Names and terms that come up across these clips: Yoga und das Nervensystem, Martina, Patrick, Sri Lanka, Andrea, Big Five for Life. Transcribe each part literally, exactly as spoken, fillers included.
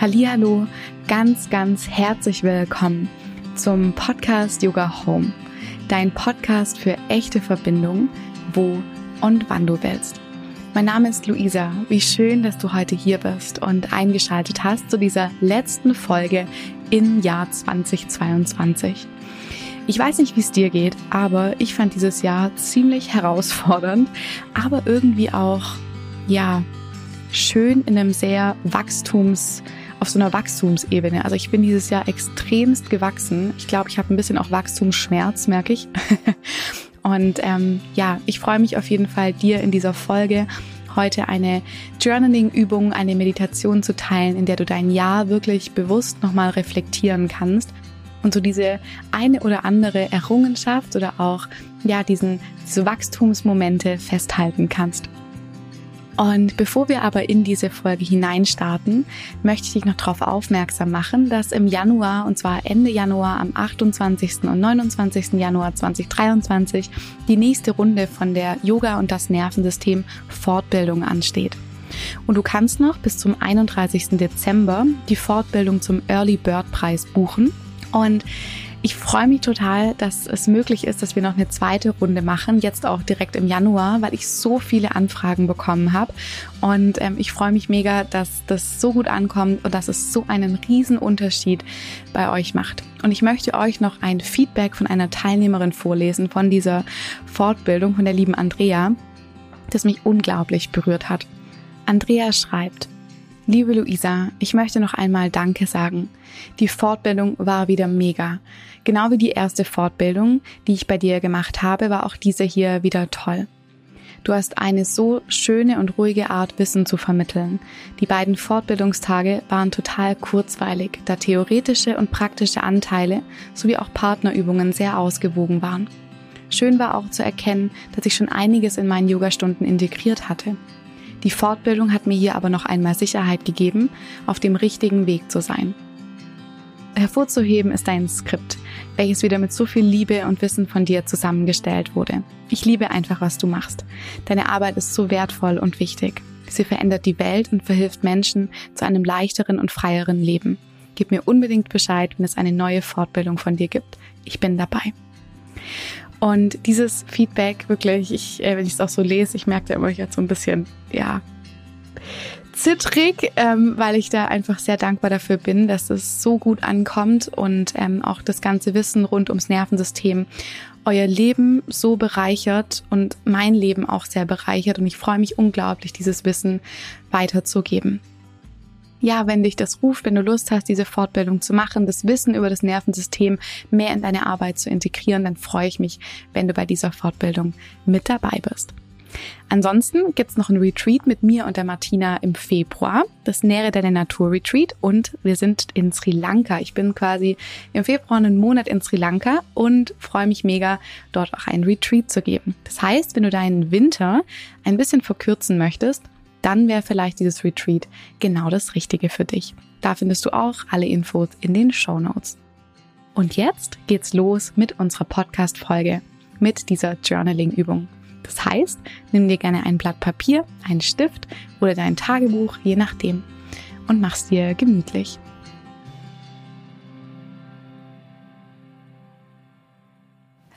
Hallihallo, ganz, ganz herzlich willkommen zum Podcast Yoga Home, dein Podcast für echte Verbindung, wo und wann du willst. Mein Name ist Luisa, wie schön, dass du heute hier bist und eingeschaltet hast zu dieser letzten Folge im Jahr zweitausendzweiundzwanzig. Ich weiß nicht, wie es dir geht, aber ich fand dieses Jahr ziemlich herausfordernd, aber irgendwie auch, ja, schön in einem sehr Wachstums, auf so einer Wachstumsebene. Also ich bin dieses Jahr extremst gewachsen. Ich glaube, ich habe ein bisschen auch Wachstumsschmerz, merke ich. Und ähm, ja, ich freue mich auf jeden Fall, dir in dieser Folge heute eine Journaling-Übung, eine Meditation zu teilen, in der du dein Jahr wirklich bewusst nochmal reflektieren kannst und so diese eine oder andere Errungenschaft oder auch ja diesen diese Wachstumsmomente festhalten kannst. Und bevor wir aber in diese Folge hineinstarten, möchte ich dich noch darauf aufmerksam machen, dass im Januar, und zwar Ende Januar, am achtundzwanzigsten und neunundzwanzigsten Januar zweitausenddreiundzwanzig, die nächste Runde von der Yoga und das Nervensystem Fortbildung ansteht. Und du kannst noch bis zum einunddreißigsten Dezember die Fortbildung zum Early Bird Preis buchen. Und ich freue mich total, dass es möglich ist, dass wir noch eine zweite Runde machen, jetzt auch direkt im Januar, weil ich so viele Anfragen bekommen habe. Und ähm, ich freue mich mega, dass das so gut ankommt und dass es so einen riesen Unterschied bei euch macht. Und ich möchte euch noch ein Feedback von einer Teilnehmerin vorlesen, von dieser Fortbildung, von der lieben Andrea, das mich unglaublich berührt hat. Andrea schreibt: Liebe Luisa, ich möchte noch einmal Danke sagen. Die Fortbildung war wieder mega. Genau wie die erste Fortbildung, die ich bei dir gemacht habe, war auch diese hier wieder toll. Du hast eine so schöne und ruhige Art, Wissen zu vermitteln. Die beiden Fortbildungstage waren total kurzweilig, da theoretische und praktische Anteile sowie auch Partnerübungen sehr ausgewogen waren. Schön war auch zu erkennen, dass ich schon einiges in meinen Yogastunden integriert hatte. Die Fortbildung hat mir hier aber noch einmal Sicherheit gegeben, auf dem richtigen Weg zu sein. Hervorzuheben ist dein Skript, welches wieder mit so viel Liebe und Wissen von dir zusammengestellt wurde. Ich liebe einfach, was du machst. Deine Arbeit ist so wertvoll und wichtig. Sie verändert die Welt und verhilft Menschen zu einem leichteren und freieren Leben. Gib mir unbedingt Bescheid, wenn es eine neue Fortbildung von dir gibt. Ich bin dabei. Und dieses Feedback, wirklich, ich, wenn ich es auch so lese, ich merke da immer jetzt so ein bisschen, ja, zittrig, ähm, weil ich da einfach sehr dankbar dafür bin, dass es so gut ankommt und ähm, auch das ganze Wissen rund ums Nervensystem euer Leben so bereichert und mein Leben auch sehr bereichert. Und ich freue mich unglaublich, dieses Wissen weiterzugeben. Ja, wenn dich das ruft, wenn du Lust hast, diese Fortbildung zu machen, das Wissen über das Nervensystem mehr in deine Arbeit zu integrieren, dann freue ich mich, wenn du bei dieser Fortbildung mit dabei bist. Ansonsten gibt's noch ein Retreat mit mir und der Martina im Februar, das Nähre deine Natur Retreat, und wir sind in Sri Lanka. Ich bin quasi im Februar einen Monat in Sri Lanka und freue mich mega, dort auch ein Retreat zu geben. Das heißt, wenn du deinen Winter ein bisschen verkürzen möchtest, dann wäre vielleicht dieses Retreat genau das Richtige für dich. Da findest du auch alle Infos in den Shownotes. Und jetzt geht's los mit unserer Podcast-Folge, mit dieser Journaling-Übung. Das heißt, nimm dir gerne ein Blatt Papier, einen Stift oder dein Tagebuch, je nachdem, und mach's dir gemütlich.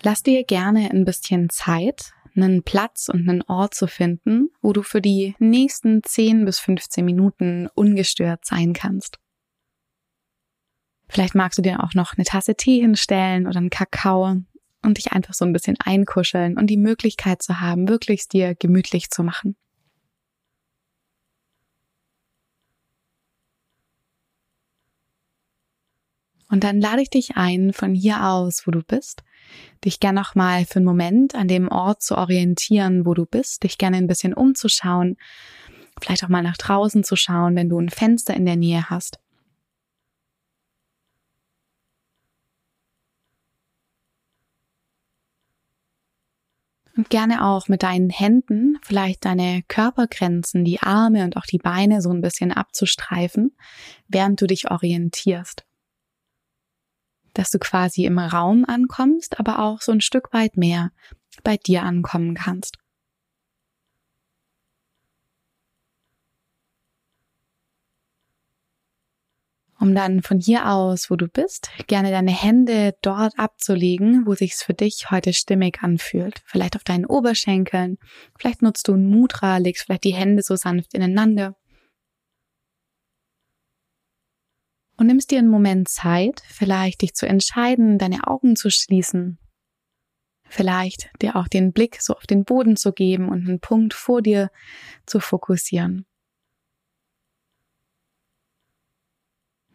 Lass dir gerne ein bisschen Zeit, einen Platz und einen Ort zu finden, wo du für die nächsten zehn bis fünfzehn Minuten ungestört sein kannst. Vielleicht magst du dir auch noch eine Tasse Tee hinstellen oder einen Kakao und dich einfach so ein bisschen einkuscheln und die Möglichkeit zu haben, wirklich dir gemütlich zu machen. Und dann lade ich dich ein, von hier aus, wo du bist, dich gerne nochmal für einen Moment an dem Ort zu orientieren, wo du bist, dich gerne ein bisschen umzuschauen, vielleicht auch mal nach draußen zu schauen, wenn du ein Fenster in der Nähe hast. Und gerne auch mit deinen Händen vielleicht deine Körpergrenzen, die Arme und auch die Beine so ein bisschen abzustreifen, während du dich orientierst. Dass du quasi im Raum ankommst, aber auch so ein Stück weit mehr bei dir ankommen kannst. um dann von hier aus, wo du bist, gerne deine Hände dort abzulegen, wo sich's für dich heute stimmig anfühlt. Vielleicht auf deinen Oberschenkeln, vielleicht nutzt du ein Mudra, legst vielleicht die Hände so sanft ineinander. Und nimmst dir einen Moment Zeit, vielleicht dich zu entscheiden, deine Augen zu schließen. Vielleicht dir auch den Blick so auf den Boden zu geben und einen Punkt vor dir zu fokussieren.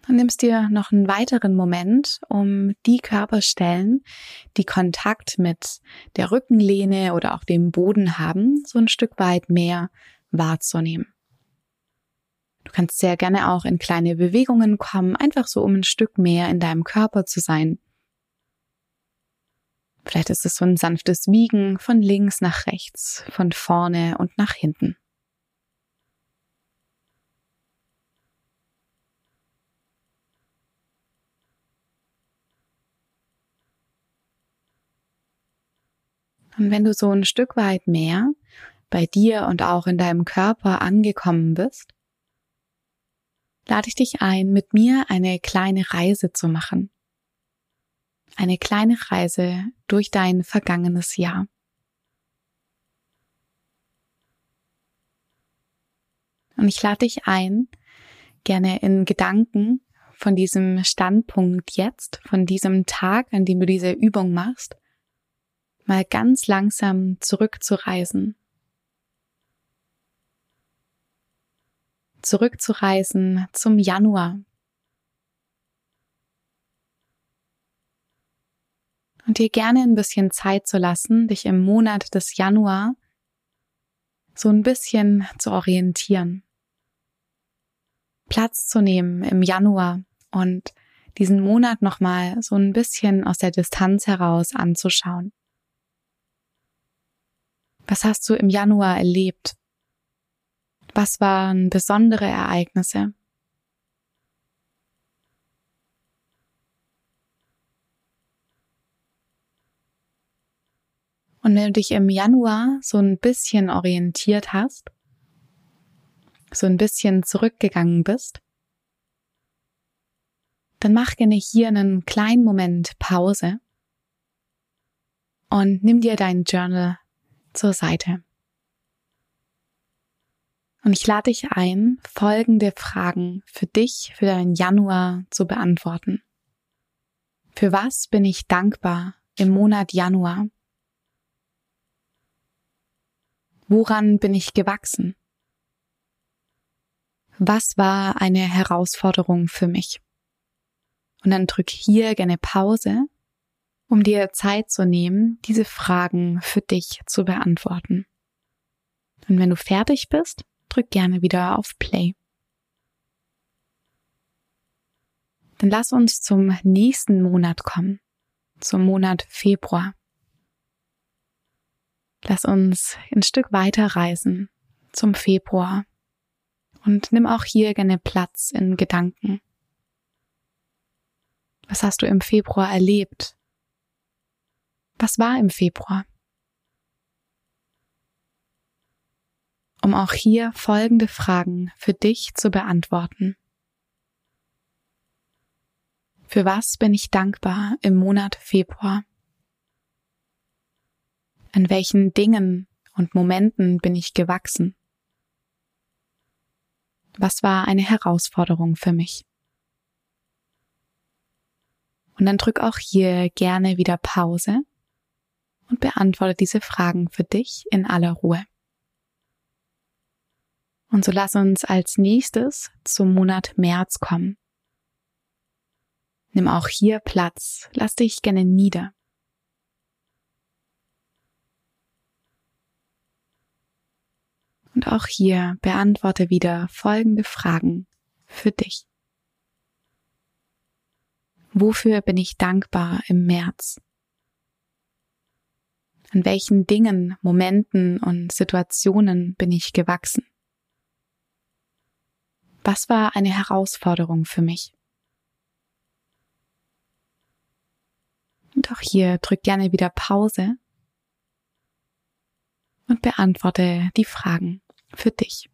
Und nimmst dir noch einen weiteren Moment, um die Körperstellen, die Kontakt mit der Rückenlehne oder auch dem Boden haben, so ein Stück weit mehr wahrzunehmen. Du kannst sehr gerne auch in kleine Bewegungen kommen, einfach so um ein Stück mehr in deinem Körper zu sein. Vielleicht ist es so ein sanftes Wiegen von links nach rechts, von vorne und nach hinten. Und wenn du so ein Stück weit mehr bei dir und auch in deinem Körper angekommen bist, lade ich dich ein, mit mir eine kleine Reise zu machen. Eine kleine Reise durch dein vergangenes Jahr. Und ich lade dich ein, gerne in Gedanken von diesem Standpunkt jetzt, von diesem Tag, an dem du diese Übung machst, mal ganz langsam zurückzureisen. Zurückzureisen zum Januar. Und dir gerne ein bisschen Zeit zu lassen, dich im Monat des Januar so ein bisschen zu orientieren. Platz zu nehmen im Januar und diesen Monat nochmal so ein bisschen aus der Distanz heraus anzuschauen. Was hast du im Januar erlebt? Was waren besondere Ereignisse? Und wenn du dich im Januar so ein bisschen orientiert hast, so ein bisschen zurückgegangen bist, dann mach gerne hier einen kleinen Moment Pause und nimm dir dein Journal zur Seite. Und ich lade dich ein, folgende Fragen für dich, für deinen Januar zu beantworten. Für was bin ich dankbar im Monat Januar? Woran bin ich gewachsen? Was war eine Herausforderung für mich? Und dann drück hier gerne Pause, um dir Zeit zu nehmen, diese Fragen für dich zu beantworten. Und wenn du fertig bist, drück gerne wieder auf Play. Dann lass uns zum nächsten Monat kommen, zum Monat Februar. Lass uns ein Stück weiter reisen zum Februar und nimm auch hier gerne Platz in Gedanken. Was hast du im Februar erlebt? Was war im Februar? Um auch hier folgende Fragen für dich zu beantworten. Für was bin ich dankbar im Monat Februar? An welchen Dingen und Momenten bin ich gewachsen? Was war eine Herausforderung für mich? Und dann drück auch hier gerne wieder Pause und beantworte diese Fragen für dich in aller Ruhe. Und so lass uns als nächstes zum Monat März kommen. Nimm auch hier Platz, lass dich gerne nieder. Und auch hier beantworte wieder folgende Fragen für dich. Wofür bin ich dankbar im März? An welchen Dingen, Momenten und Situationen bin ich gewachsen? Was war eine Herausforderung für mich? Und auch hier drück gerne wieder Pause und beantworte die Fragen für dich.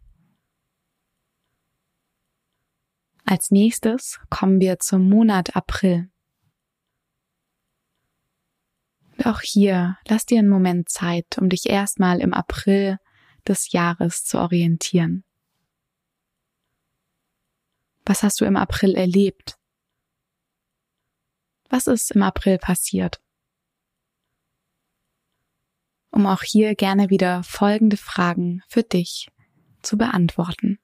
Als nächstes kommen wir zum Monat April. Und auch hier lass dir einen Moment Zeit, um dich erstmal im April des Jahres zu orientieren. Was hast du im April erlebt? Was ist im April passiert? Um auch hier gerne wieder folgende Fragen für dich zu beantworten.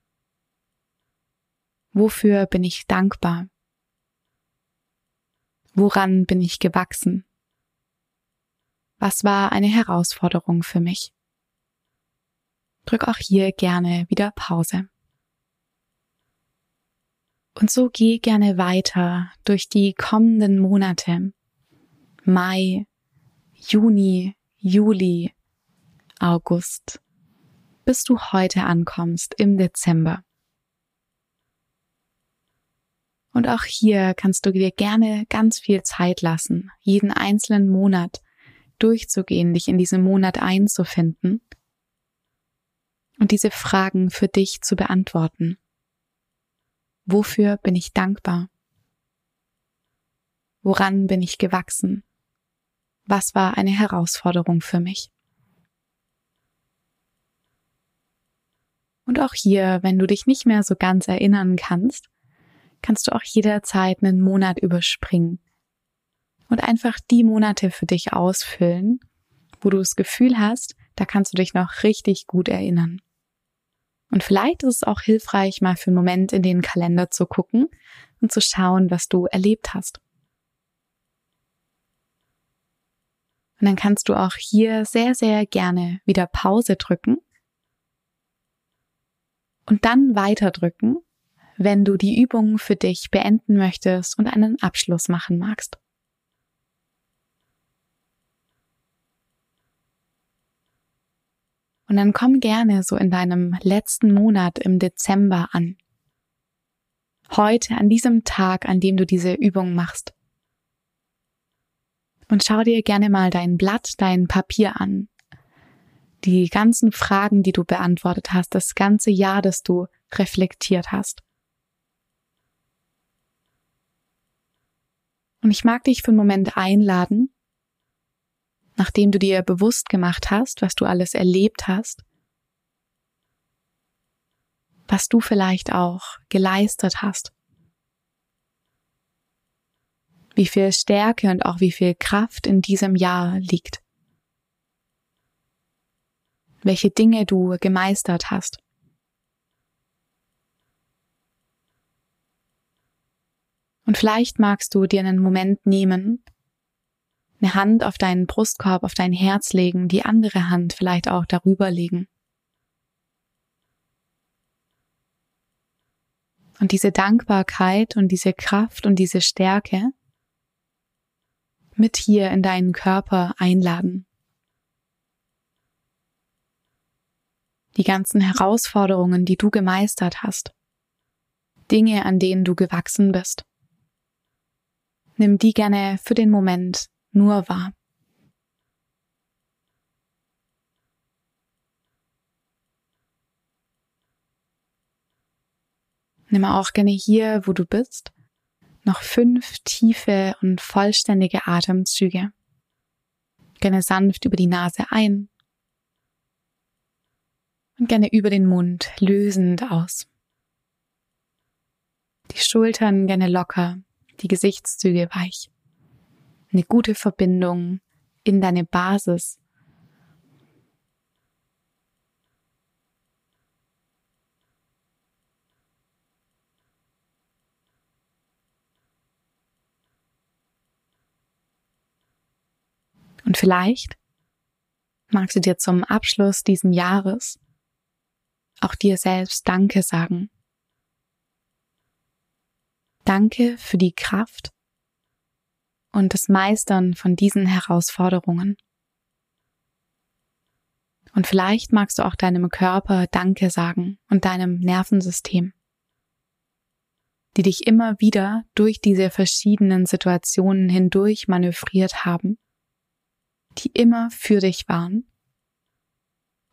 Wofür bin ich dankbar? Woran bin ich gewachsen? Was war eine Herausforderung für mich? Drück auch hier gerne wieder Pause. Und so geh gerne weiter durch die kommenden Monate. Mai, Juni, Juli, August, bis du heute ankommst im Dezember. Und auch hier kannst du dir gerne ganz viel Zeit lassen, jeden einzelnen Monat durchzugehen, dich in diesem Monat einzufinden und diese Fragen für dich zu beantworten. Wofür bin ich dankbar? Woran bin ich gewachsen? Was war eine Herausforderung für mich? Und auch hier, wenn du dich nicht mehr so ganz erinnern kannst, kannst du auch jederzeit einen Monat überspringen und einfach die Monate für dich ausfüllen, wo du das Gefühl hast, da kannst du dich noch richtig gut erinnern. Und vielleicht ist es auch hilfreich, mal für einen Moment in den Kalender zu gucken und zu schauen, was du erlebt hast. Und dann kannst du auch hier sehr, sehr gerne wieder Pause drücken und dann weiter drücken, wenn du die Übung für dich beenden möchtest und einen Abschluss machen magst. Und dann komm gerne so in deinem letzten Monat im Dezember an. Heute, an diesem Tag, an dem du diese Übung machst. Und schau dir gerne mal dein Blatt, dein Papier an. Die ganzen Fragen, die du beantwortet hast, das ganze Jahr, das du reflektiert hast. Und ich mag dich für einen Moment einladen, nachdem du dir bewusst gemacht hast, was du alles erlebt hast, was du vielleicht auch geleistet hast, wie viel Stärke und auch wie viel Kraft in diesem Jahr liegt, welche Dinge du gemeistert hast. Und vielleicht magst du dir einen Moment nehmen, eine Hand auf deinen Brustkorb, auf dein Herz legen, die andere Hand vielleicht auch darüber legen. Und diese Dankbarkeit und diese Kraft und diese Stärke mit hier in deinen Körper einladen. Die ganzen Herausforderungen, die du gemeistert hast. Dinge, an denen du gewachsen bist. Nimm die gerne für den Moment nur wahr. Nimm auch gerne hier, wo du bist, noch fünf tiefe und vollständige Atemzüge. Gerne sanft über die Nase ein und gerne über den Mund lösend aus. Die Schultern gerne locker, die Gesichtszüge weich. Eine gute Verbindung in deine Basis. Und vielleicht magst du dir zum Abschluss dieses Jahres auch dir selbst Danke sagen. Danke für die Kraft und das Meistern von diesen Herausforderungen. Und vielleicht magst du auch deinem Körper Danke sagen und deinem Nervensystem, die dich immer wieder durch diese verschiedenen Situationen hindurch manövriert haben, die immer für dich waren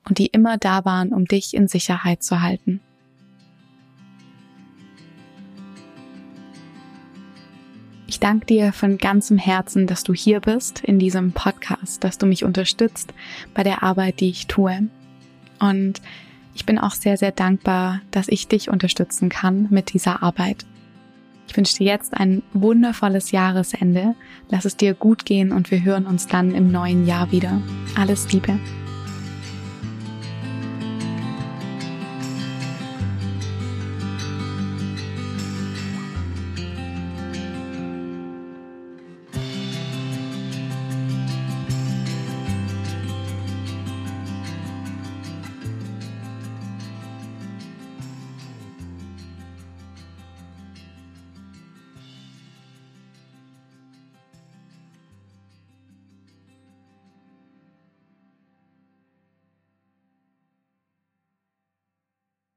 und die immer da waren, um dich in Sicherheit zu halten. Ich danke dir von ganzem Herzen, dass du hier bist in diesem Podcast, dass du mich unterstützt bei der Arbeit, die ich tue. Und ich bin auch sehr, sehr dankbar, dass ich dich unterstützen kann mit dieser Arbeit. Ich wünsche dir jetzt ein wundervolles Jahresende. Lass es dir gut gehen und wir hören uns dann im neuen Jahr wieder. Alles Liebe!